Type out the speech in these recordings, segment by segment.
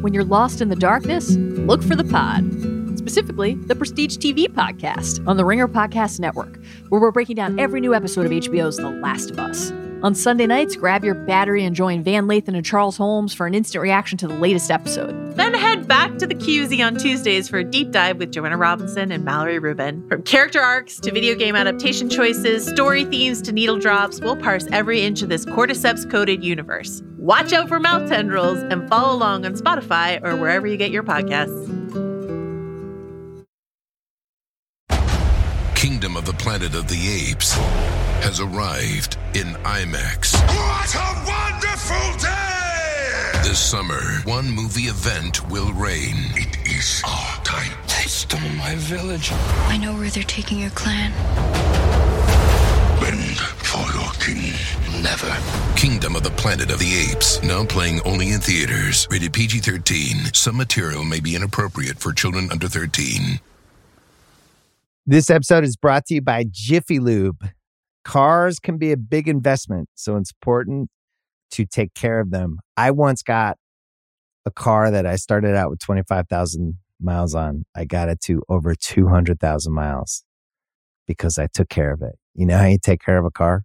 When you're lost in the darkness, look for the pod, specifically the Prestige TV podcast on the Ringer Podcast Network, where we're breaking down every new episode of HBO's The Last of Us. On Sunday nights, grab your battery and join Van Lathan and Charles Holmes for an instant reaction to the latest episode. Then head back to the QZ on Tuesdays for a deep dive with Joanna Robinson and Mallory Rubin. From character arcs to video game adaptation choices, story themes to needle drops, we'll parse every inch of this cordyceps-coded universe. Watch out for mouth tendrils and follow along on Spotify or wherever you get your podcasts. Kingdom of the Planet of the Apes has arrived in IMAX. What a wonderful day! This summer, one movie event will reign. It is our time. They stole my village. I know where they're taking your clan. Bend for your king. Never. Kingdom of the Planet of the Apes, now playing only in theaters. Rated PG-13. Some material may be inappropriate for children under 13. This episode is brought to you by Jiffy Lube. Cars can be a big investment, so it's important to take care of them. I once got a car that I started out with 25,000 miles on. I got it to over 200,000 miles because I took care of it. You know how you take care of a car?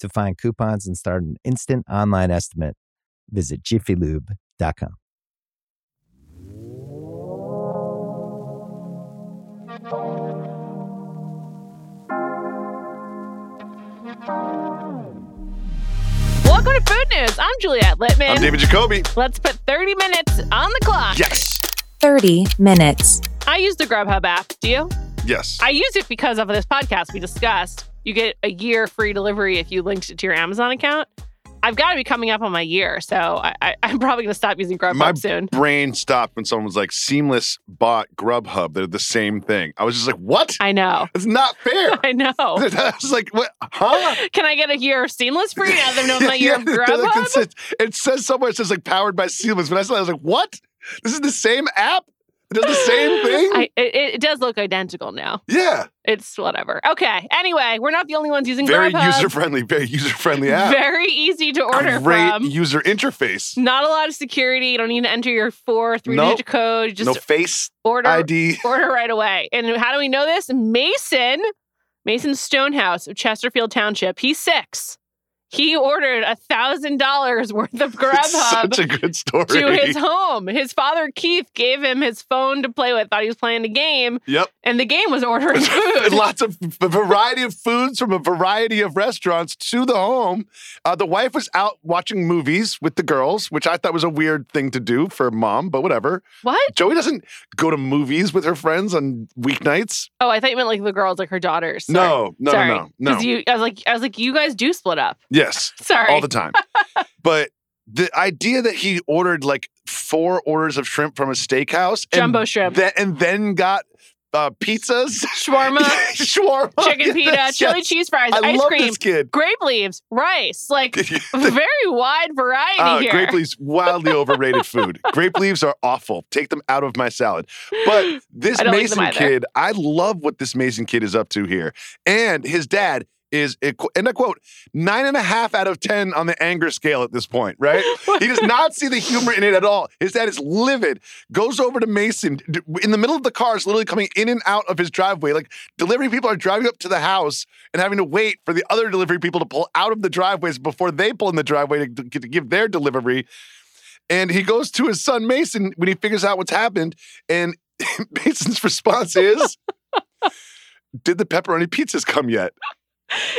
To find coupons and start an instant online estimate, visit jiffylube.com. Welcome to Food News. I'm Juliette Littman. I'm David Jacoby. Let's put 30 minutes on the clock. Yes. 30 minutes. I use the Grubhub app. Do you? Yes. I use it because of this podcast we discussed. You get a year free delivery if you linked it to your Amazon account. I've got to be coming up on my year, so I'm probably going to stop using Grubhub soon. My brain stopped when someone was like, Seamless bought Grubhub. They're the same thing. I was just like, what? I know. It's not fair. I know. I was like, what? Huh? Can I get a year of Seamless free now that I know my year of Grubhub? Like, it says somewhere, it says like powered by Seamless. When I saw that, I was like, what? This is the same app? It does the same thing? It does look identical now. Yeah. It's whatever. Okay. Anyway, we're not the only ones using Grubhub. Very user-friendly app. Very easy to order from. Great user interface. Not a lot of security. You don't need to enter your 4 three-digit code. Just no face ID. Order right away. And how do we know this? Mason Stonehouse of Chesterfield Township. He's 6. He ordered $1,000 worth of Grubhub to his home. His father, Keith, gave him his phone to play with. Thought he was playing a game. Yep. And the game was ordering food. Lots of a variety of foods from a variety of restaurants to the home. The wife was out watching movies with the girls, which I thought was a weird thing to do for mom, but whatever. What? Joey doesn't go to movies with her friends on weeknights. Oh, I thought you meant like the girls, like her daughters. No. Because I was like, you guys do split up. Yes. Sorry. All the time. But the idea that he ordered like 4 orders of shrimp from a steakhouse. Jumbo shrimp. And then got pizzas. Shawarma. Chicken pita. Chili cheese fries. Ice cream. This kid. Grape leaves. Rice. Like very wide variety here. Grape leaves, wildly overrated food. Grape leaves are awful. Take them out of my salad. But this Mason kid, I love what this Mason kid is up to here. And his dad is, and I quote, 9.5 out of 10 on the anger scale at this point, right? He does not see the humor in it at all. His dad is livid, goes over to Mason. In the middle of the car is literally coming in and out of his driveway. Like, delivery people are driving up to the house and having to wait for the other delivery people to pull out of the driveways before they pull in the driveway to give their delivery. And he goes to his son, Mason, when he figures out what's happened. And Mason's response is, did the pepperoni pizzas come yet?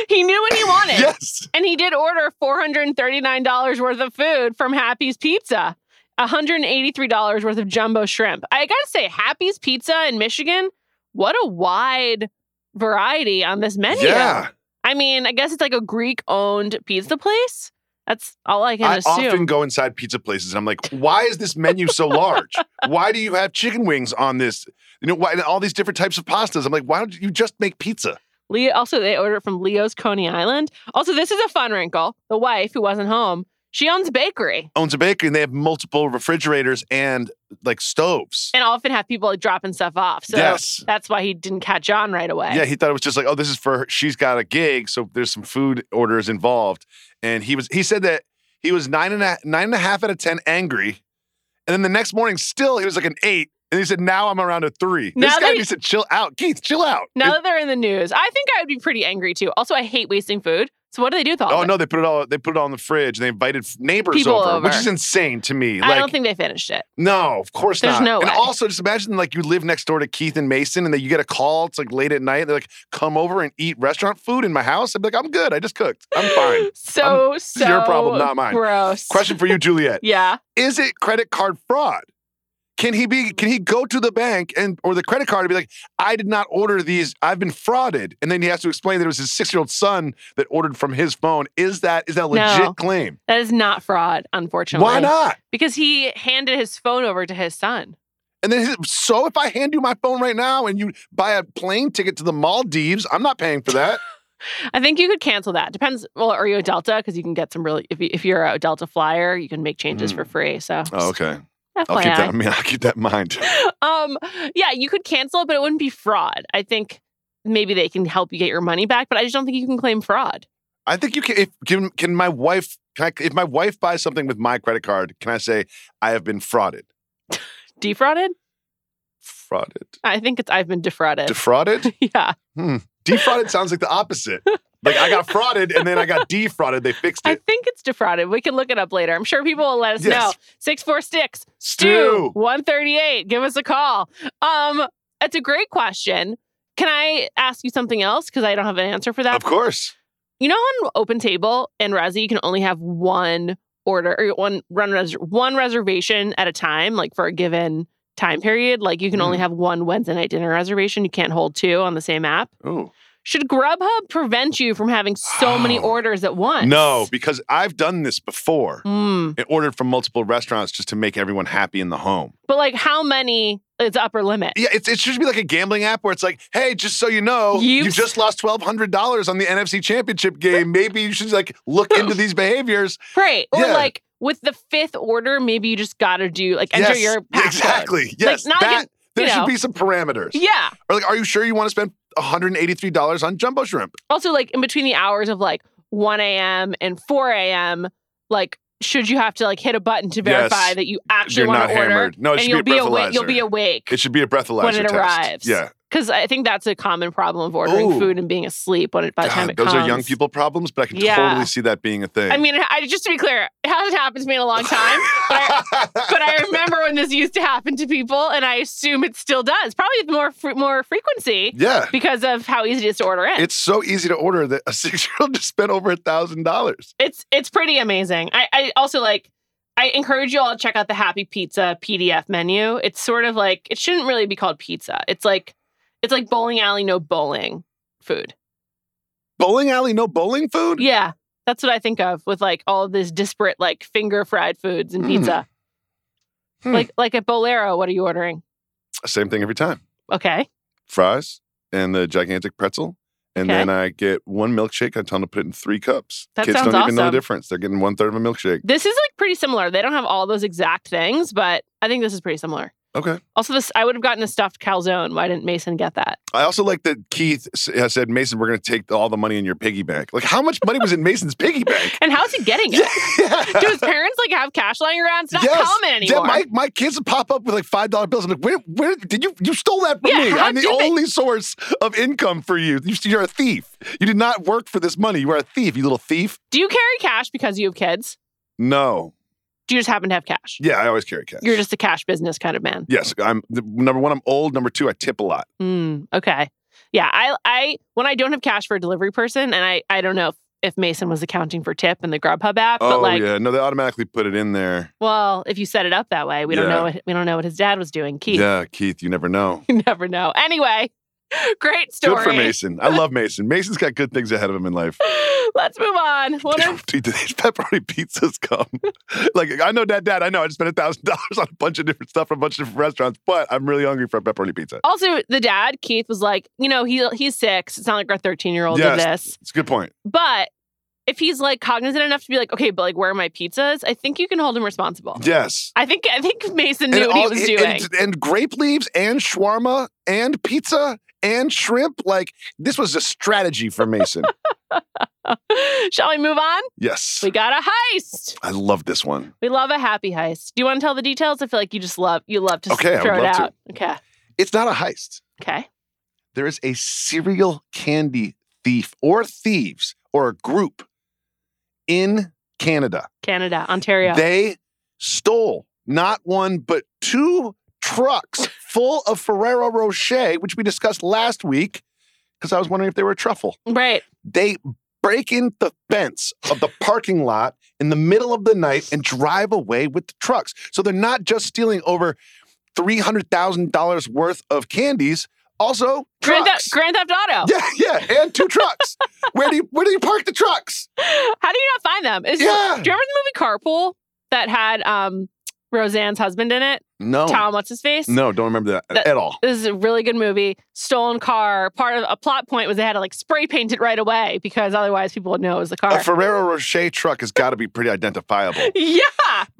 He knew what he wanted. Yes. And he did order $439 worth of food from Happy's Pizza, $183 worth of jumbo shrimp. I got to say, Happy's Pizza in Michigan, what a wide variety on this menu. Yeah. I mean, I guess it's like a Greek-owned pizza place. That's all I can assume. I often go inside pizza places and I'm like, why is this menu so large? Why do you have chicken wings on this? You know, why all these different types of pastas? I'm like, why don't you just make pizza? Also, they ordered from Leo's Coney Island. Also, this is a fun wrinkle. The wife, who wasn't home, she owns a bakery. Owns a bakery, and they have multiple refrigerators and, like, stoves. And often have people like, dropping stuff off. So yes. That's why he didn't catch on right away. Yeah, he thought it was just like, oh, this is for her. She's got a gig, so there's some food orders involved. And he said that he was 9.5 out of 10 angry. And then the next morning, still, he was like an 8. And he said, now I'm around a 3. Now this guy, he said, chill out. Keith, chill out. Now that they're in the news, I think I would be pretty angry, too. Also, I hate wasting food. So what do they do with all of it? Oh, no, they put it all in the fridge. And they invited neighbors over, which is insane to me. I don't think they finished it. No, of course not. There's no way. And also, just imagine, like, you live next door to Keith and Mason, and then you get a call. It's, like, late at night. They're like, come over and eat restaurant food in my house. I'd be like, I'm good. I just cooked. I'm fine. This is your problem, not mine. Gross. Question for you, Juliet. Yeah? Is it credit card fraud? Can he go to the bank or the credit card and be like, I did not order these. I've been frauded. And then he has to explain that it was his 6-year-old son that ordered from his phone. Is that a legit claim? That is not fraud, unfortunately. Why not? Because he handed his phone over to his son. And then so if I hand you my phone right now and you buy a plane ticket to the Maldives, I'm not paying for that. I think you could cancel that. Depends. Well, are you a Delta? Because you can get some really, if you're a Delta flyer, you can make changes for free. So. Oh, okay. FYI. I'll keep that in mind. Yeah, you could cancel it, but it wouldn't be fraud. I think maybe they can help you get your money back, but I just don't think you can claim fraud. I think you can. If my wife buys something with my credit card, can I say I have been frauded? Defrauded? Frauded. I think I've been defrauded. Defrauded? Yeah. Defrauded sounds like the opposite. Like, I got frauded, and then I got defrauded. They fixed it. I think it's defrauded. We can look it up later. I'm sure people will let us know. 646-STEW-138. Give us a call. It's a great question. Can I ask you something else? Because I don't have an answer for that. Of course. You know, on Open Table and Razzie, you can only have one order, or one reservation at a time, like for a given time period. Like, you can only have one Wednesday night dinner reservation. You can't hold two on the same app. Ooh. Should Grubhub prevent you from having so many orders at once? No, because I've done this before. And ordered from multiple restaurants just to make everyone happy in the home. But like, how many is the upper limit? Yeah, it should be like a gambling app where it's like, hey, just so you know, you just lost $1,200 on the NFC Championship game. Maybe you should like look into these behaviors. Right. Or like with the fifth order, maybe you just got to do like enter your password. Exactly. Yes. Like, there should be some parameters. Yeah. Or like, are you sure you want to spend $183 on jumbo shrimp? Also, like, in between the hours of like 1 a.m. and 4 a.m., like, should you have to like hit a button to verify that you actually want to order? You're not hammered. No, it should be a breathalyzer. You'll be awake. It should be a breathalyzer when it arrives. Yeah. Because I think that's a common problem of ordering food and being asleep by the time it comes. Those are young people problems, but I can totally see that being a thing. I mean, just to be clear, it hasn't happened to me in a long time. But I remember when this used to happen to people, and I assume it still does. Probably with more frequency because of how easy it is to order in. It's so easy to order that a 6-year-old just spent over $1,000. It's pretty amazing. I also like... I encourage you all to check out the Happy Pizza PDF menu. It's sort of like... It shouldn't really be called pizza. It's like bowling alley, no bowling food. Bowling alley, no bowling food? Yeah. That's what I think of with like all this disparate like finger fried foods and pizza. Like at Bolero, what are you ordering? Same thing every time. Okay. Fries and the gigantic pretzel. And then I get one milkshake. I tell them to put it in 3 cups. Kids don't even know the difference. They're getting 1/3 of a milkshake. This is like pretty similar. They don't have all those exact things, but I think this is pretty similar. Okay. Also, I would have gotten a stuffed calzone. Why didn't Mason get that? I also like that Keith said, Mason, we're going to take all the money in your piggy bank. Like, how much money was in Mason's piggy bank? And how's he getting it? Yeah. Do his parents, like, have cash lying around? It's not common anymore. Yeah, my kids would pop up with, like, $5 bills. I'm like, where did you stole that from me? I'm the only source of income for you. You're a thief. You did not work for this money. You are a thief, you little thief. Do you carry cash because you have kids? No. Do you just happen to have cash? Yeah, I always carry cash. You're just a cash business kind of man. Yes. Number one, I'm old. Number two, I tip a lot. Okay. Yeah. I when I don't have cash for a delivery person, and I don't know if Mason was accounting for tip in the Grubhub app. Oh, but like, yeah. No, they automatically put it in there. Well, if you set it up that way, we don't know what his dad was doing. Keith. Yeah, Keith, you never know. You never know. Anyway, Great story. Good for Mason. I love Mason. Mason's got good things ahead of him in life. Let's move on. Dude, these pepperoni pizzas come. Like, I know, Dad, I know. I just spent $1,000 on a bunch of different stuff from a bunch of different restaurants, but I'm really hungry for a pepperoni pizza. Also, the dad, Keith, was like, you know, he's 6. It's not like our 13-year-old did this. It's a good point. But if he's like cognizant enough to be like, okay, but like, where are my pizzas? I think you can hold him responsible. Yes. I think Mason knew what he was doing. And grape leaves and shawarma and pizza and shrimp. Like, this was a strategy for Mason. Shall we move on? Yes. We got a heist. I love this one. We love a happy heist. Do you want to tell the details? I feel like you just love to throw it out. Okay. It's not a heist. Okay. There is a serial candy thief or thieves or a group in Canada. Ontario. They stole not one, but 2 trucks full of Ferrero Rocher, which we discussed last week, because I was wondering if they were a truffle. Right. They break in the fence of the parking lot in the middle of the night and drive away with the trucks. So they're not just stealing over $300,000 worth of candies. Also, trucks. Grand Theft Auto. Yeah, and 2 trucks. Where do you park the trucks? How do you not find them? Do you remember the movie Carpool that had Roseanne's husband in it? No. Tom, what's his face? No, don't remember that at all. This is a really good movie. Stolen car. Part of a plot point was they had to like spray paint it right away because otherwise people would know it was the car. A Ferrero Rocher truck has got to be pretty identifiable. Yeah.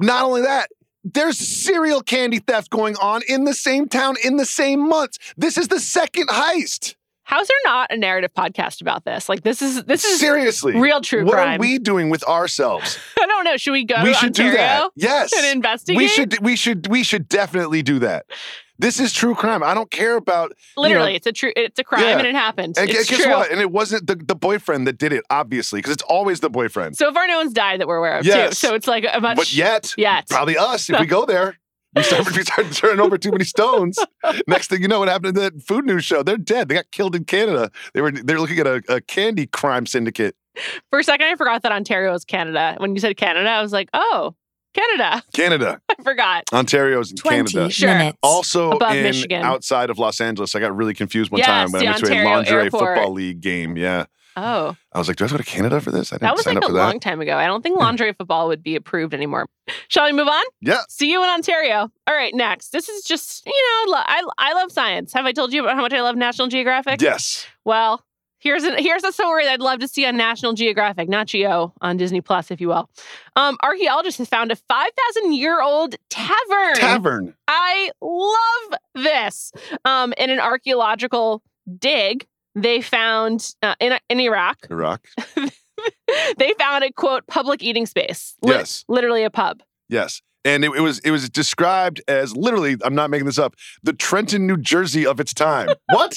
Not only that, there's serial candy theft going on in the same town in the same months. This is the second heist. How's there not a narrative podcast about this? Like, this is seriously real true crime. What are we doing with ourselves? I don't know. Should we go to Ontario? Do that. Yes. And investigate? We should definitely do that. This is true crime. I don't care about literally. It's a crime, and it happened. And it's guess true. What? And it wasn't the boyfriend that did it, obviously, because it's always the boyfriend. So far, no one's died that we're aware of, too. So it's like a bunch. But yet, probably us if we go there. We start turning over too many stones. Next thing you know, what happened to that Food News show? They're dead. They got killed in Canada. They're looking at a candy crime syndicate. For a second, I forgot that Ontario is Canada. When you said Canada, I was like, oh. Canada. I forgot. Ontario's in Canada. Sure. Also above in Michigan. Outside of Los Angeles. I got really confused one time when I went to a lingerie football league game. Yeah. Oh. I was like, do I have to go to Canada for this? I didn't sign up for that. That was like a long time ago. I don't think lingerie football would be approved anymore. Shall we move on? Yeah. See you in Ontario. All right, next. This is just, I love science. Have I told you about how much I love National Geographic? Yes. Well, here's a story that I'd love to see on National Geographic, not Geo, on Disney Plus, if you will. Archaeologists have found a 5,000-year-old tavern. I love this. In an archaeological dig, they found in Iraq. They found a quote public eating space. Yes, literally a pub. Yes. And it was described as literally, I'm not making this up, the Trenton, New Jersey of its time. What?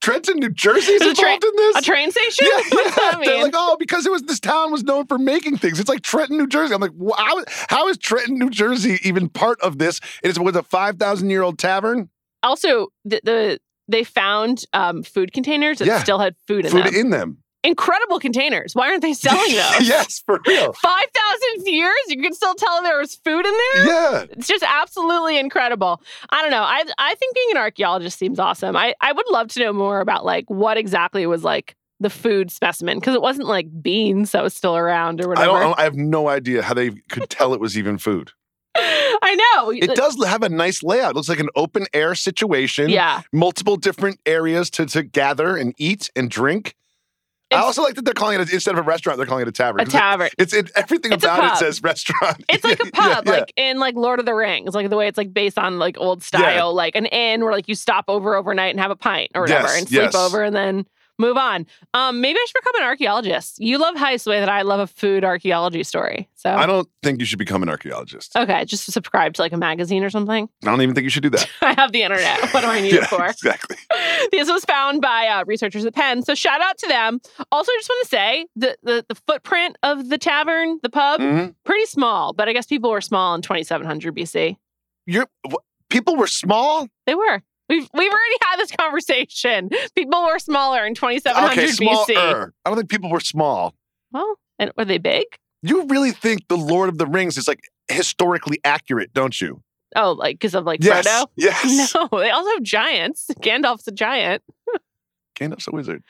Trenton, New Jersey is involved in this? A train station? Yeah, yeah. They're like, because it was this town was known for making things. It's like Trenton, New Jersey. I'm like, wow, how is Trenton, New Jersey even part of this? It was a 5,000-year-old tavern. Also, they found food containers that still had food in them. Incredible containers. Why aren't they selling those? Yes, for real. 5,000 years? You can still tell there was food in there? Yeah. It's just absolutely incredible. I don't know. I think being an archaeologist seems awesome. I would love to know more about, like, what exactly was, like, the food specimen. Because it wasn't, like, beans that was still around or whatever. I have no idea how they could tell it was even food. I know. It does have a nice layout. It looks like an open air situation. Yeah. Multiple different areas to gather and eat and drink. I also like that they're calling it, instead of a restaurant, they're calling it a tavern. A tavern. It's about it says restaurant. It's like a pub, like in like Lord of the Rings, like the way it's like based on like old style, like an inn where like you stop overnight and have a pint or whatever and sleep over and then move on. Maybe I should become an archaeologist. You love heists the way that I love a food archaeology story. So I don't think you should become an archaeologist. Okay, just subscribe to like a magazine or something. I don't even think you should do that. I have the internet. What do I need it for? Exactly. This was found by researchers at Penn. So shout out to them. Also, I just want to say the footprint of the tavern, the pub, pretty small. But I guess people were small in 2700 BC. People were small? They were. We've already had this conversation. People were smaller in 2700 BC. I don't think people were small. Well, and were they big? You really think the Lord of the Rings is like historically accurate, don't you? Oh, like because of like Frodo? Yes. No, they also have giants. Gandalf's a giant. Gandalf's a wizard.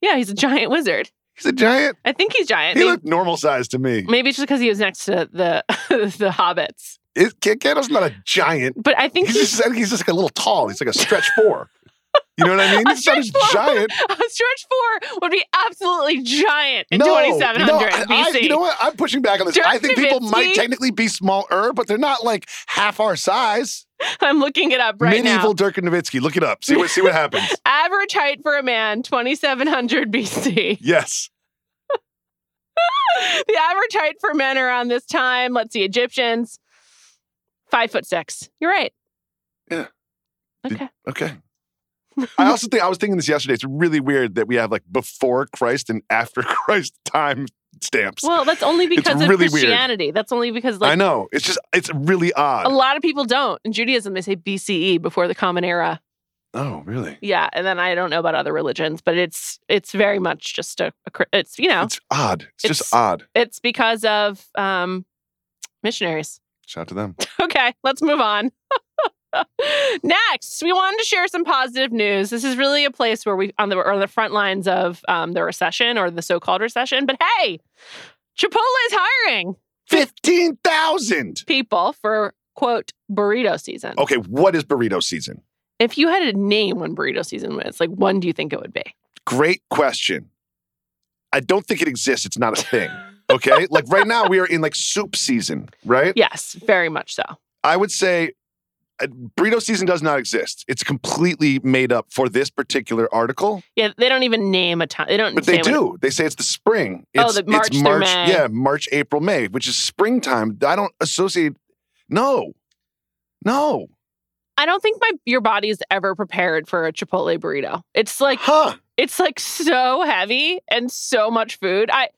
Yeah, he's a giant wizard. He's a giant? I think he's giant. He looked normal sized to me. Maybe it's just because he was next to the hobbits. Gandalf's not a giant. But I think he's just like a little tall. He's like a stretch four. You know what I mean? He's not as giant. A stretch four would be absolutely giant in 2700 BC. You know what? I'm pushing back on this. I think people might technically be smaller, but they're not like half our size. I'm looking it up right now. Medieval Dirk Nowitzki. Look it up. See what happens. Average height for a man, 2700 BC. Yes. The average height for men around this time, let's see, Egyptians, 5'6". You're right. Yeah. Okay. I also think, I was thinking this yesterday, it's really weird that we have like before Christ and after Christ time stamps. Well, that's only because of really Christianity. Weird. That's only because like... I know. It's just, it's really odd. A lot of people don't. In Judaism, they say BCE, before the Common Era. Oh, really? Yeah. And then I don't know about other religions, but it's very much just it's, you know. It's odd. It's just odd. It's because of missionaries. Shout out to them. Okay. Let's move on. Next, we wanted to share some positive news. This is really a place where we're on the front lines of the recession or the so-called recession. But hey, Chipotle is hiring 15,000 people for, quote, burrito season. Okay, what is burrito season? If you had to name when burrito season was, like, when do you think it would be? Great question. I don't think it exists. It's not a thing. Okay, like right now we are in like soup season, right? Yes, very much so. I would say. Burrito season does not exist. It's completely made up for this particular article. Yeah, they don't even name a time. They don't. But they do. They say it's the spring. March through May. Yeah, March, April, May, which is springtime. I don't associate. No. I don't think your body is ever prepared for a Chipotle burrito. It's like, It's like so heavy and so much food. I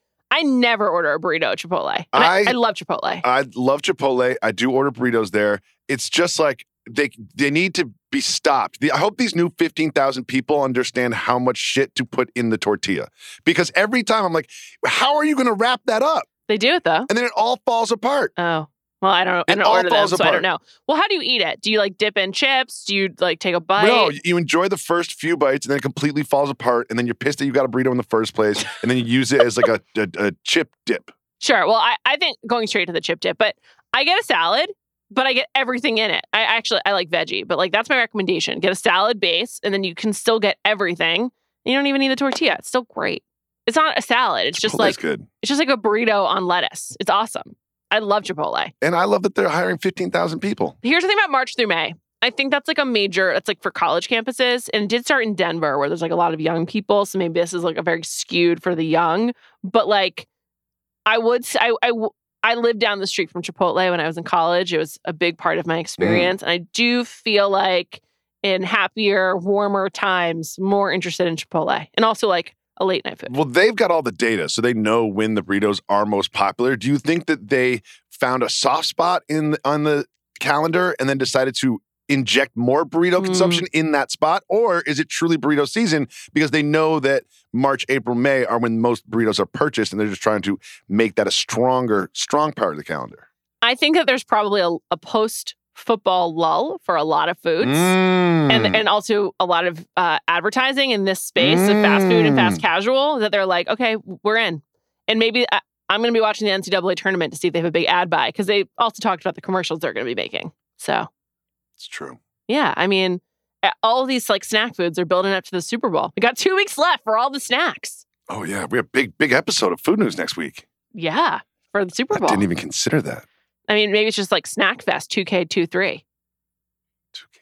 never order a burrito at Chipotle. And I love Chipotle. I love Chipotle. I do order burritos there. It's just like. They need to be stopped. I hope these new 15,000 people understand how much shit to put in the tortilla. Because every time I'm like, how are you going to wrap that up? They do it, though. And then it all falls apart. Oh. Well, I don't order them, so I don't know. Well, how do you eat it? Do you, like, dip in chips? Do you, like, take a bite? No, you enjoy the first few bites, and then it completely falls apart, and then you're pissed that you got a burrito in the first place, and then you use it as, like, a chip dip. Sure. Well, I think going straight to the chip dip, but I get a salad. But I get everything in it. I like veggie, but like that's my recommendation. Get a salad base, and then you can still get everything. You don't even need the tortilla. It's still great. It's not a salad. It's just Chipotle's like good. It's just like a burrito on lettuce. It's awesome. I love Chipotle, and I love that they're hiring 15,000 people. Here's the thing about March through May. I think that's like a major. It's like for college campuses, and it did start in Denver, where there's like a lot of young people. So maybe this is like a very skewed for the young. But like, I would say I lived down the street from Chipotle when I was in college. It was a big part of my experience. And I do feel like in happier, warmer times, more interested in Chipotle. And also like a late night food. Well, they've got all the data, so they know when the burritos are most popular. Do you think that they found a soft spot on the calendar and then decided to inject more burrito consumption in that spot? Or is it truly burrito season because they know that March, April, May are when most burritos are purchased and they're just trying to make that a strong part of the calendar? I think that there's probably a post-football lull for a lot of foods and also a lot of advertising in this space of fast food and fast casual that they're like, okay, we're in. And maybe I'm going to be watching the NCAA tournament to see if they have a big ad buy because they also talked about the commercials they're going to be making. So... It's true. Yeah. I mean, all these like snack foods are building up to the Super Bowl. We got 2 weeks left for all the snacks. Oh, yeah. We have a big episode of Food News next week. Yeah. For the Super Bowl. I didn't even consider that. I mean, maybe it's just like Snack Fest 2K23. 2K23.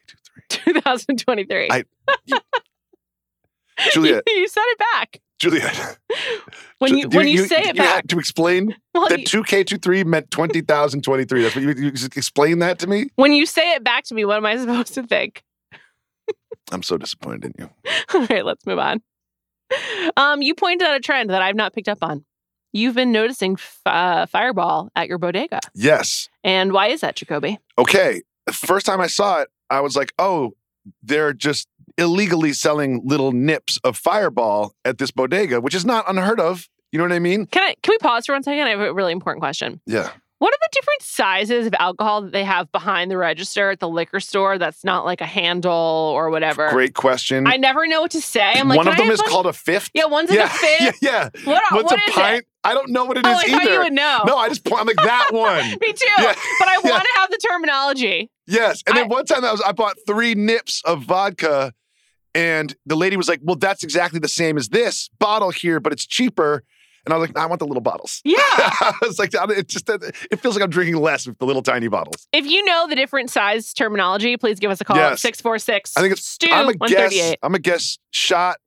2023. Juliet. You said it back. Juliet. When you say it back. You had to explain that 2K23 meant 20,023. That's what you explain that to me? When you say it back to me, what am I supposed to think? I'm so disappointed in you. All right, let's move on. You pointed out a trend that I've not picked up on. You've been noticing Fireball at your bodega. Yes. And why is that, Jacoby? Okay. The first time I saw it, I was like, oh, they're just illegally selling little nips of Fireball at this bodega, which is not unheard of. You know what I mean? Can we pause for one second? I have a really important question. Yeah. What are the different sizes of alcohol that they have behind the register at the liquor store that's not like a handle or whatever? Great question. I never know what to say. I'm like, one of them is called a fifth. Yeah, one's like a fifth. Yeah, yeah. What's a pint? I don't know what it is either. You would know. No, I'm like that one. Me too. Yeah. But I want to have the terminology. Yes. And then one time I bought 3 nips of vodka and the lady was like, well, that's exactly the same as this bottle here, but it's cheaper. And I was like, I want the little bottles. Yeah. I was like, it feels like I'm drinking less with the little tiny bottles. If you know the different size terminology, please give us a call. Yes. 646. I think it's Stu. I'm a guess. Shot,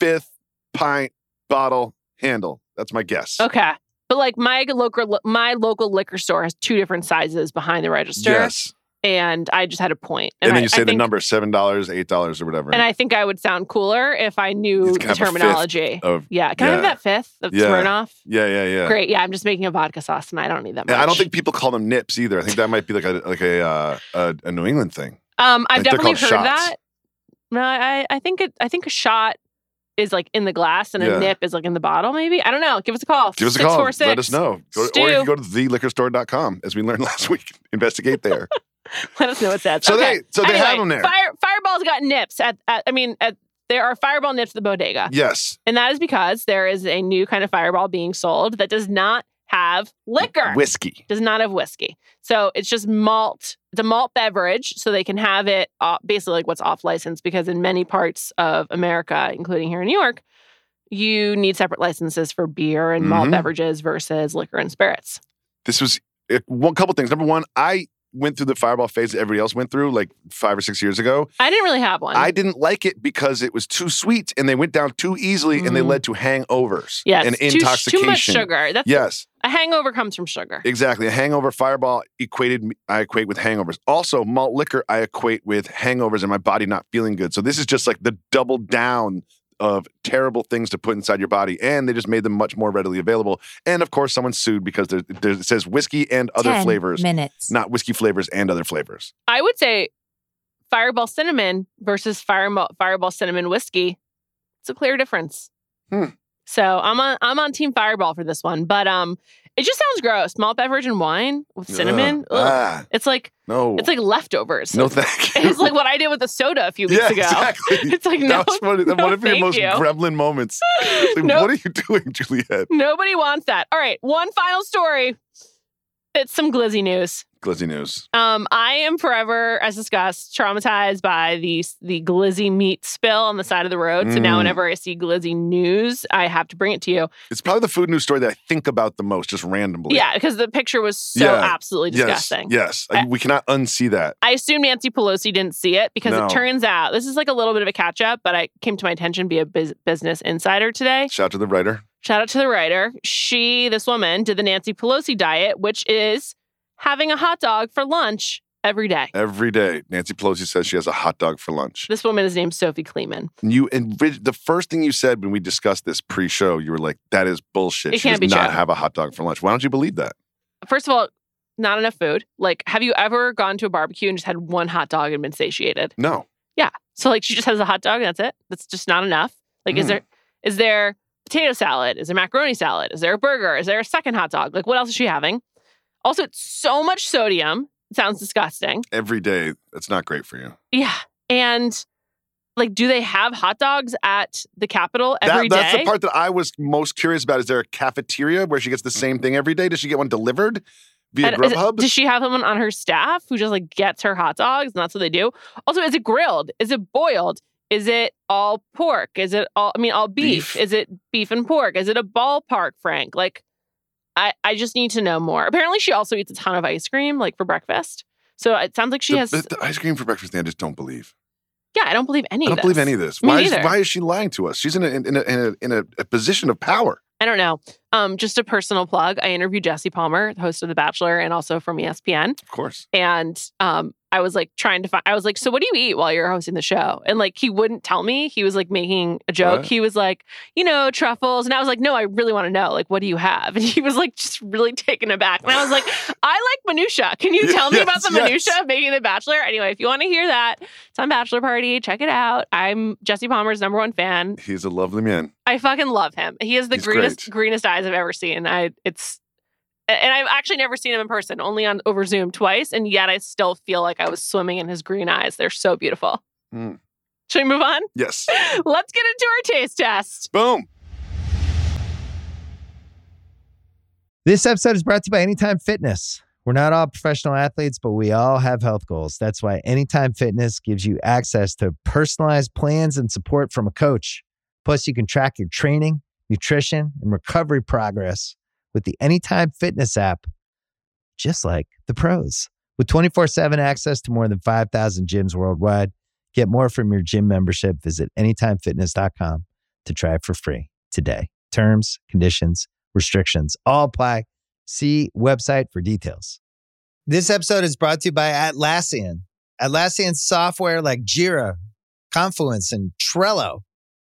fifth, pint, bottle, handle. That's my guess. Okay. But like my local liquor store has 2 different sizes behind the register. Yes. And I just had a point. And then you say the number, $7, $8 or whatever. And I think I would sound cooler if I knew the terminology. Can I have that fifth of Smirnoff? Yeah. Great. Yeah, I'm just making a vodka sauce and I don't need that much. I don't think people call them nips either. I think that might be like a New England thing. I've definitely heard shots. That. No, I think a shot is like in the glass and a nip is like in the bottle maybe. I don't know. Give us a call. Give us a call. 646. Let us know. Or you can go to theliquorstore.com as we learned last week. Investigate there. Let us know what that's. So anyway, they have them there. Fireball's got nips. There are Fireball nips at the bodega. Yes. And that is because there is a new kind of Fireball being sold that does not have liquor. Whiskey. Does not have whiskey. So it's just malt. It's a malt beverage, so they can have it basically like what's off license, because in many parts of America, including here in New York, you need separate licenses for beer and malt beverages versus liquor and spirits. This was a couple things. Number one, I went through the Fireball phase that everybody else went through like 5 or 6 years ago. I didn't really have one. I didn't like it because it was too sweet and they went down too easily and they led to hangovers and intoxication. Too much sugar. A hangover comes from sugar. Exactly. A hangover Fireball I equate with hangovers. Also, malt liquor I equate with hangovers and my body not feeling good. So this is just like the double down of terrible things to put inside your body, and they just made them much more readily available. And of course, someone sued because it says whiskey and other 10 flavors, minutes. Not whiskey flavors and other flavors. I would say Fireball Cinnamon versus Fireball Cinnamon Whiskey. It's a clear difference. So I'm on Team Fireball for this one, but it just sounds gross. Malt beverage and wine with cinnamon. It's like no. It's like leftovers. No, thank you. It's like what I did with the soda a few weeks ago. Exactly. It's like no. That was one of your most gremlin moments. Like, nope. What are you doing, Juliet? Nobody wants that. All right, one final story. It's some glizzy news. Glizzy news. I am forever, as discussed, traumatized by the glizzy meat spill on the side of the road. So now whenever I see glizzy news, I have to bring it to you. It's probably the food news story that I think about the most, just randomly. Yeah, because the picture was so absolutely disgusting. Yes. We cannot unsee that. I assume Nancy Pelosi didn't see it because it turns out, this is like a little bit of a catch-up, but it came to my attention via Business Insider today. Shout out to the writer. This woman, did the Nancy Pelosi diet, which is having a hot dog for lunch every day. Every day. Nancy Pelosi says she has a hot dog for lunch. This woman is named Sophie Kleeman. And the first thing you said when we discussed this pre-show, you were like, that is bullshit. She does not have a hot dog for lunch. Why don't you believe that? First of all, not enough food. Like, have you ever gone to a barbecue and just had one hot dog and been satiated? No. Yeah. So, like, she just has a hot dog and that's it? That's just not enough? Like, is there potato salad? Is there macaroni salad? Is there a burger? Is there a second hot dog? Like, what else is she having? Also, it's so much sodium. It sounds disgusting. Every day. That's not great for you. Yeah. And like, do they have hot dogs at the Capitol every day? That's the part that I was most curious about. Is there a cafeteria where she gets the same thing every day? Does she get one delivered via Grubhub? Does she have someone on her staff who just like gets her hot dogs? And that's what they do. Also, is it grilled? Is it boiled? Is it all pork? Is it all beef? Is it beef and pork? Is it a ballpark, Frank? Like, I just need to know more. Apparently, she also eats a ton of ice cream, like, for breakfast. So it sounds like she has... The ice cream for breakfast thing, I just don't believe. Yeah, I don't believe any of this. I don't believe any of this. Why is she lying to us? She's in a position of power. I don't know. Just a personal plug. I interviewed Jesse Palmer, the host of The Bachelor, and also from ESPN. Of course. And I was, like, trying to find... I was like, so what do you eat while you're hosting the show? And, like, he wouldn't tell me. He was, like, making a joke. What? He was like, truffles. And I was like, no, I really want to know. Like, what do you have? And he was, like, just really taken aback. And I was like, I like minutia. Can you tell me about the minutia of making The Bachelor? Anyway, if you want to hear that, it's on Bachelor Party. Check it out. I'm Jesse Palmer's number one fan. He's a lovely man. I fucking love him. He's greenest eyes I've ever seen. And I've actually never seen him in person, only on over Zoom twice. And yet I still feel like I was swimming in his green eyes. They're so beautiful. Mm. Should we move on? Yes. Let's get into our taste test. Boom. This episode is brought to you by Anytime Fitness. We're not all professional athletes, but we all have health goals. That's why Anytime Fitness gives you access to personalized plans and support from a coach. Plus, you can track your training, nutrition, and recovery progress with the Anytime Fitness app, just like the pros. With 24/7 access to more than 5,000 gyms worldwide, get more from your gym membership. Visit anytimefitness.com to try it for free today. Terms, conditions, restrictions all apply. See website for details. This episode is brought to you by Atlassian. Atlassian software like Jira, Confluence, and Trello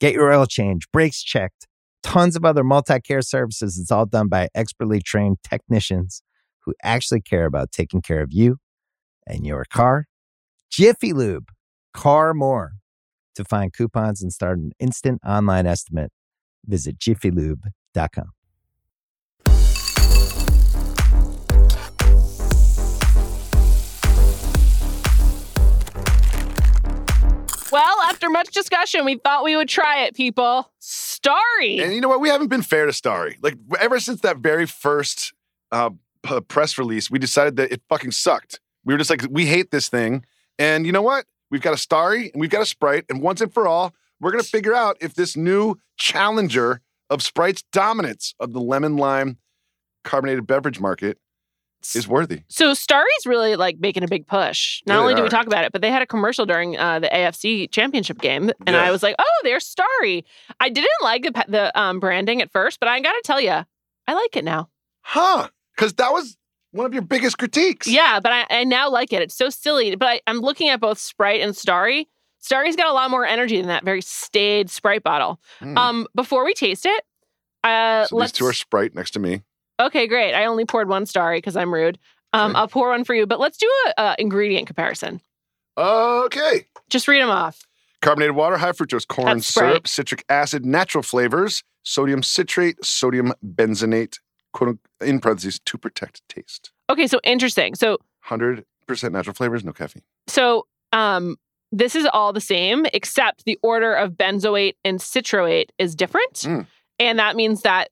Get your oil changed, brakes checked, tons of other multi-care services. It's all done by expertly trained technicians who actually care about taking care of you and your car. Jiffy Lube, car more. To find coupons and start an instant online estimate, visit jiffylube.com. Well, after much discussion, we thought we would try it, people. Starry. And you know what? We haven't been fair to Starry. Like, ever since that very first press release, we decided that it fucking sucked. We were just like, we hate this thing. And you know what? We've got a Starry and we've got a Sprite. And once and for all, we're going to figure out if this new challenger of Sprite's dominance of the lemon-lime carbonated beverage market is worthy. So Starry's really like making a big push. Not only do we talk about it, but they had a commercial during the AFC championship game. And I was like, oh, they're Starry. I didn't like the branding at first, but I got to tell you, I like it now. Huh. Because that was one of your biggest critiques. Yeah, but I now like it. It's so silly. But I'm looking at both Sprite and Starry. Starry's got a lot more energy than that very staid Sprite bottle. Mm. Before we taste it, so these two are Sprite next to me. Okay, great. I only poured one Starry because I'm rude. Okay. I'll pour one for you, but let's do an ingredient comparison. Okay. Just read them off. Carbonated water, high fructose corn syrup, citric acid, natural flavors, sodium citrate, sodium benzenate, quote, in parentheses, to protect taste. Okay, so interesting. So 100% natural flavors, no caffeine. So this is all the same, except the order of benzoate and citroate is different. Mm. And that means that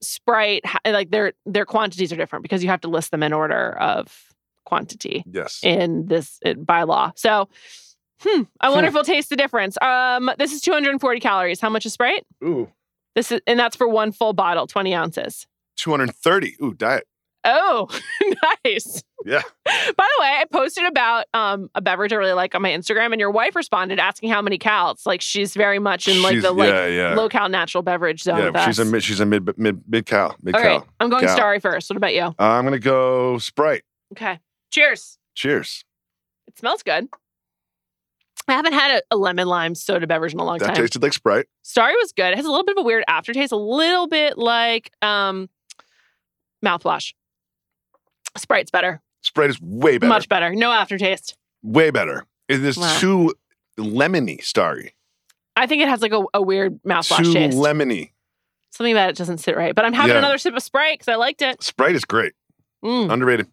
Sprite, like their quantities are different because you have to list them in order of quantity. Yes. In this by law. So, I wonder if we'll taste the difference. This is 240 calories. How much is Sprite? Ooh. And that's for one full bottle, 20 ounces. 230. Ooh, diet. Oh, nice. Yeah. By the way, I posted about a beverage I really like on my Instagram, and your wife responded asking how many calories. Like, she's very much in like the low-cal natural beverage zone. Yeah, she's a mid-cal. All right, I'm going Starry first. What about you? I'm going to go Sprite. Okay. Cheers. It smells good. I haven't had a lemon lime soda beverage in a long time. That tasted like Sprite. Starry was good. It has a little bit of a weird aftertaste, a little bit like mouthwash. Sprite's better. Sprite is way better. Much better. No aftertaste. Way better. It is too lemony Starry. I think it has like a weird mouthwash taste. Too lemony. Something about it doesn't sit right. But I'm having another sip of Sprite because I liked it. Sprite is great. Mm. Underrated.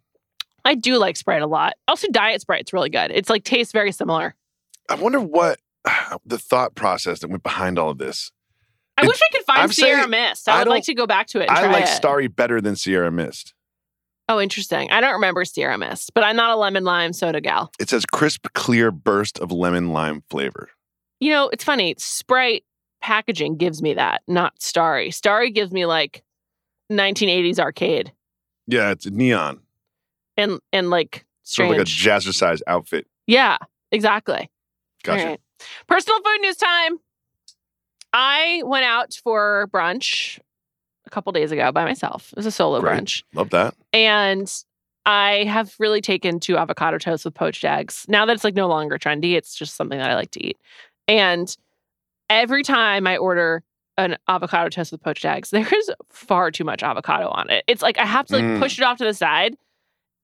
I do like Sprite a lot. Also, Diet Sprite's really good. It's like tastes very similar. I wonder what the thought process that went behind all of this. I wish I could find Sierra Mist. I would like to go back to it and try it. I like Starry better than Sierra Mist. Oh, interesting. I don't remember Sierra Mist, but I'm not a lemon lime soda gal. It says crisp, clear burst of lemon lime flavor. You know, it's funny. Sprite packaging gives me that, not Starry. Starry gives me like 1980s arcade. Yeah, it's neon. And like strange. Sort of like a jazzercise outfit. Yeah, exactly. Gotcha. Right. Personal food news time. I went out for brunch a couple days ago by myself. It was a solo brunch. Love that. And I have really taken to avocado toast with poached eggs. Now that it's like no longer trendy, it's just something that I like to eat. And every time I order an avocado toast with poached eggs, there is far too much avocado on it. It's like I have to like push it off to the side.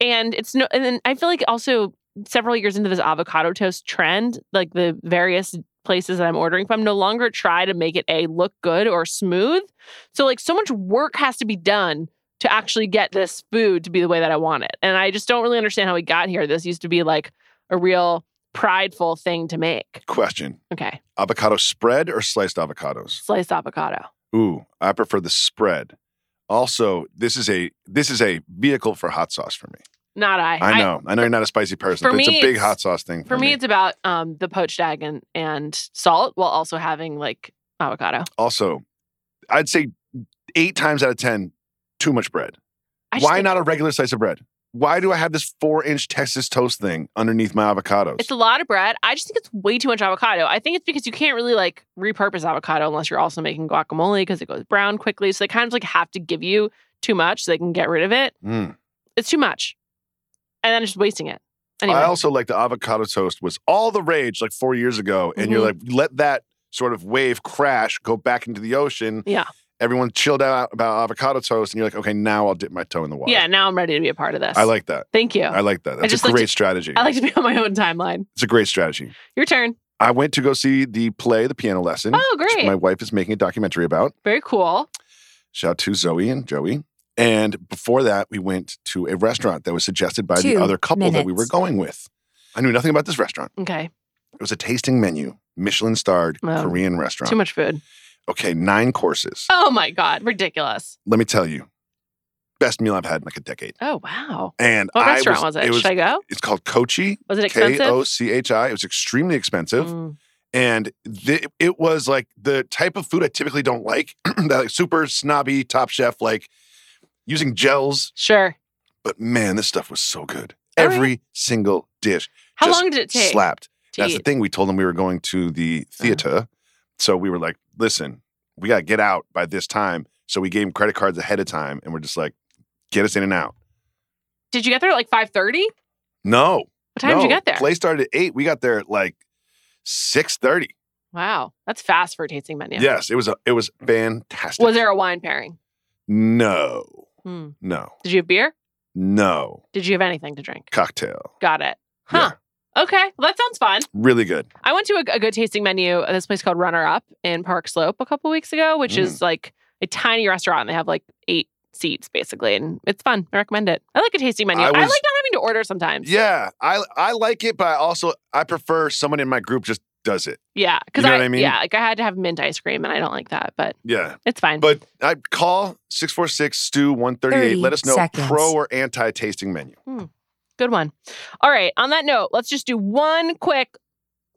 And it's no, and then I feel like also several years into this avocado toast trend, like the various places that I'm ordering from no longer try to make it A, look good or smooth. So like so much work has to be done to actually get this food to be the way that I want it. And I just don't really understand how we got here. This used to be like a real prideful thing to make. Question. Okay. Avocado spread or sliced avocados? Sliced avocado. Ooh, I prefer the spread. Also, this is a vehicle for hot sauce for me. Not I. I know you're not a spicy person, but it's a big hot sauce thing for me. For me, it's about the poached egg and salt while also having like avocado. Also, I'd say 8 times out of 10, too much bread. Why not a regular slice of bread? Why do I have this 4-inch Texas toast thing underneath my avocados? It's a lot of bread. I just think it's way too much avocado. I think it's because you can't really like repurpose avocado unless you're also making guacamole because it goes brown quickly. So they kind of like have to give you too much so they can get rid of it. It's too much. And then just wasting it. Anyway. I also like the avocado toast was all the rage like 4 years ago. And you're like, let that sort of wave crash, go back into the ocean. Yeah. Everyone chilled out about avocado toast, and you're like, okay, now I'll dip my toe in the water. Yeah, now I'm ready to be a part of this. I like that. Thank you. I like that. That's a great strategy. I like to be on my own timeline. It's a great strategy. Your turn. I went to go see the play, The Piano Lesson. Oh, great. Which my wife is making a documentary about. Very cool. Shout out to Zoe and Joey. And before that, we went to a restaurant that was suggested by the other couple that we were going with. I knew nothing about this restaurant. Okay. It was a tasting menu, Michelin-starred Korean restaurant. Too much food. Okay, 9 courses. Oh, my God. Ridiculous. Let me tell you. Best meal I've had in like a decade. Oh, wow. And what restaurant was it? Should I go? It's called Kochi. Was it expensive? Kochi. It was extremely expensive. And it was like the type of food I typically don't like. That like super snobby Top Chef, like using gels. Sure. But man, this stuff was so good. All Every single dish. How long did it take? Slapped. That's the thing. We told them we were going to the theater. So we were like, listen, we got to get out by this time. So we gave him credit cards ahead of time, and we're just like, get us in and out. Did you get there at like 5:30? No. What time did you get there? Play started at 8. We got there at like 6:30. Wow. That's fast for a tasting menu. Yes. It was fantastic. Was there a wine pairing? No. No. Did you have beer? No. Did you have anything to drink? Cocktail. Got it. Huh. Yeah. Okay, well, that sounds fun. Really good. I went to a good tasting menu at this place called Runner Up in Park Slope a couple weeks ago, which is like a tiny restaurant. They have like 8 seats, basically, and it's fun. I recommend it. I like a tasting menu. I like not having to order sometimes. Yeah, I like it, but I prefer someone in my group just does it. Yeah, because you know what I mean? Yeah, like I had to have mint ice cream, and I don't like that, but yeah, it's fine. But I call 646-STU-138. Let us know pro or anti-tasting menu. Good one. All right. On that note, let's just do one quick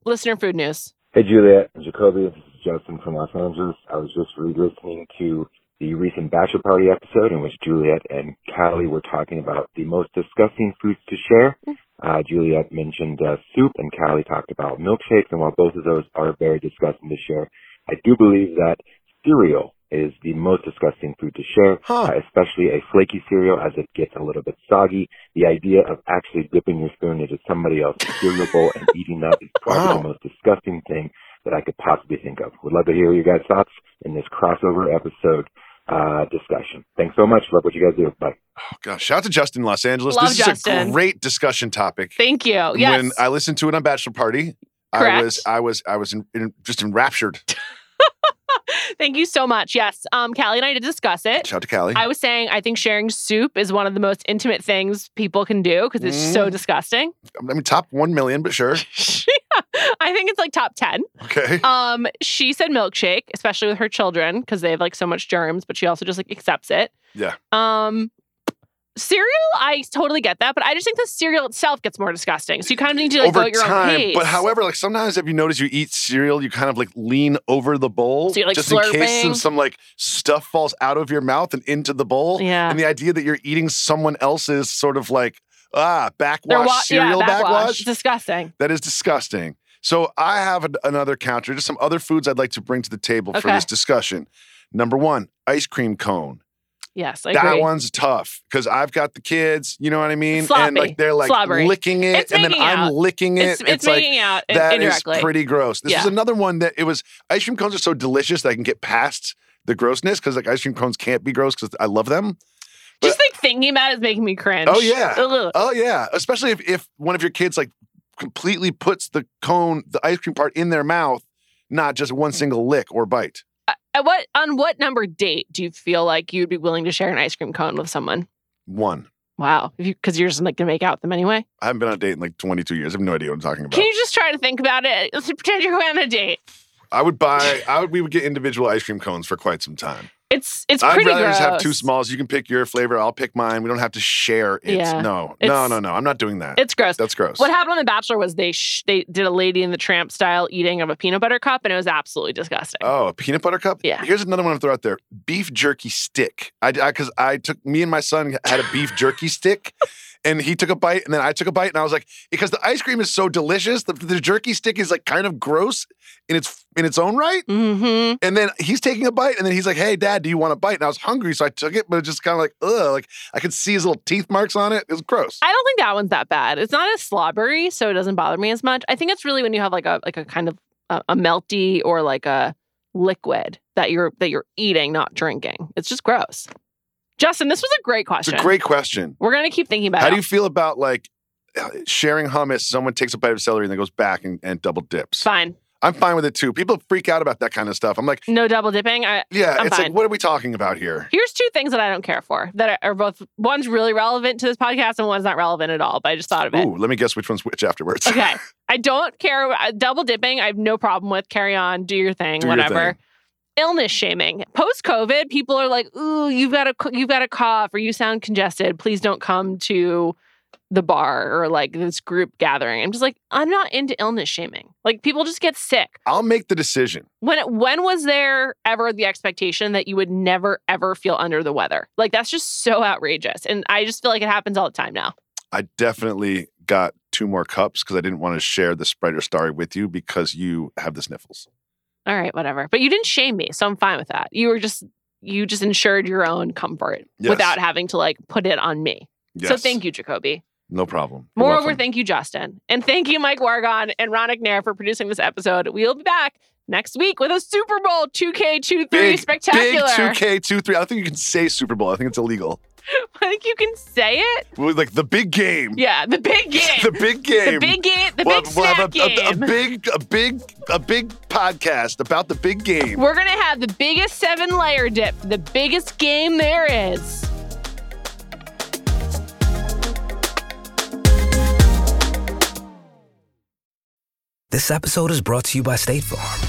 listener food news. Hey, Juliet and Jacoby. This is Justin from Los Angeles. I was just re-listening to the recent Bachelor Party episode in which Juliet and Callie were talking about the most disgusting foods to share. Juliet mentioned soup, and Callie talked about milkshakes. And while both of those are very disgusting to share, I do believe that cereal is the most disgusting food to share, especially a flaky cereal as it gets a little bit soggy. The idea of actually dipping your spoon into somebody else's cereal bowl and eating that is probably the most disgusting thing that I could possibly think of. Would love to hear your guys' thoughts in this crossover episode discussion. Thanks so much. Love what you guys do. Bye. Oh, gosh. Shout out to Justin in Los Angeles. Love this is Justin. A great discussion topic. Thank you. Yes. When I listened to it on Bachelor Party, I was just enraptured. Thank you so much. Yes. Callie and I did discuss it. Shout out to Callie. I was saying I think sharing soup is one of the most intimate things people can do because it's so disgusting. I mean, top 1 million, but sure. I think it's like top 10. Okay. She said milkshake, especially with her children because they have like so much germs, but she also just like accepts it. Yeah. Cereal, I totally get that, but I just think the cereal itself gets more disgusting. So you kind of need to like, go at your own pace. But however, like sometimes if you notice you eat cereal, you kind of like lean over the bowl, so you're, like, just slurping. In case some like stuff falls out of your mouth and into the bowl. Yeah. And the idea that you're eating someone else's sort of like backwash cereal, backwash. It's disgusting. That is disgusting. So I have another counter, just some other foods I'd like to bring to the table for this discussion. Number one, ice cream cone. Yes, I agree. That one's tough because I've got the kids, you know what I mean? Sloppy, and like they're like slobbery. Licking it and then I'm licking it. It's like out that indirectly. Is pretty gross. This is another one that it was ice cream cones are so delicious that I can get past the grossness because like ice cream cones can't be gross because I love them. But, just like thinking about it is making me cringe. Oh yeah. Ugh. Oh yeah. Especially if one of your kids like completely puts the cone, the ice cream part in their mouth, not just one single lick or bite. On what number date do you feel like you'd be willing to share an ice cream cone with someone? One. Wow. Because you're just like going to make out with them anyway? I haven't been on a date in like 22 years. I have no idea what I'm talking about. Can you just try to think about it? Let's pretend you're going on a date. We would get individual ice cream cones for quite some time. It's pretty gross. I'd rather just have two smalls. You can pick your flavor. I'll pick mine. We don't have to share it. Yeah. No. I'm not doing that. It's gross. That's gross. What happened on The Bachelor was they did a Lady and the Tramp style eating of a peanut butter cup, and it was absolutely disgusting. Oh, a peanut butter cup? Yeah. Here's another one I'll throw out there. Beef jerky stick. Me and my son had a beef jerky stick. And he took a bite, and then I took a bite, and I was like, because the ice cream is so delicious, the jerky stick is like kind of gross in its own right. Mm-hmm. And then he's taking a bite, and then he's like, "Hey, Dad, do you want a bite?" And I was hungry, so I took it, but it just kind of like, ugh, like I could see his little teeth marks on it. It was gross. I don't think that one's that bad. It's not as slobbery, so it doesn't bother me as much. I think it's really when you have like a kind of a melty or like a liquid that you're eating, not drinking. It's just gross. Justin, this was a great question. It's a great question. We're going to keep thinking about it. How do you feel about, like, sharing hummus, someone takes a bite of celery and then goes back and double dips? Fine. I'm fine with it, too. People freak out about that kind of stuff. I'm like... No double dipping? I'm it's fine. Like, what are we talking about here? Here's two things that I don't care for that are both... One's really relevant to this podcast and one's not relevant at all, but I just thought of it. Ooh, let me guess which one's which afterwards. Okay. I don't care. Double dipping, I have no problem with. Carry on. Do your thing. Whatever. Illness shaming. Post-COVID, people are like, ooh, you've got a cough or you sound congested. Please don't come to the bar or like this group gathering. I'm just like, I'm not into illness shaming. Like people just get sick. I'll make the decision. When was there ever the expectation that you would never, ever feel under the weather? Like that's just so outrageous. And I just feel like it happens all the time now. I definitely got two more cups because I didn't want to share the Sprite or Starry with you because you have the sniffles. All right, whatever. But you didn't shame me, so I'm fine with that. You just ensured your own comfort without having to like put it on me. Yes. So thank you, Jacoby. No problem. Moreover, thank you, Justin. And thank you, Mike Wargon and Ron McNair for producing this episode. We'll be back next week with a Super Bowl 2K23 spectacular. Big 2K23. I don't think you can say Super Bowl. I think it's illegal. I think you can say it. Like the big game. Yeah, the big game. The big game. The big game. The big snack game. We'll have a big podcast about the big game. We're going to have the biggest 7-layer dip. The biggest game there is. This episode is brought to you by State Farm.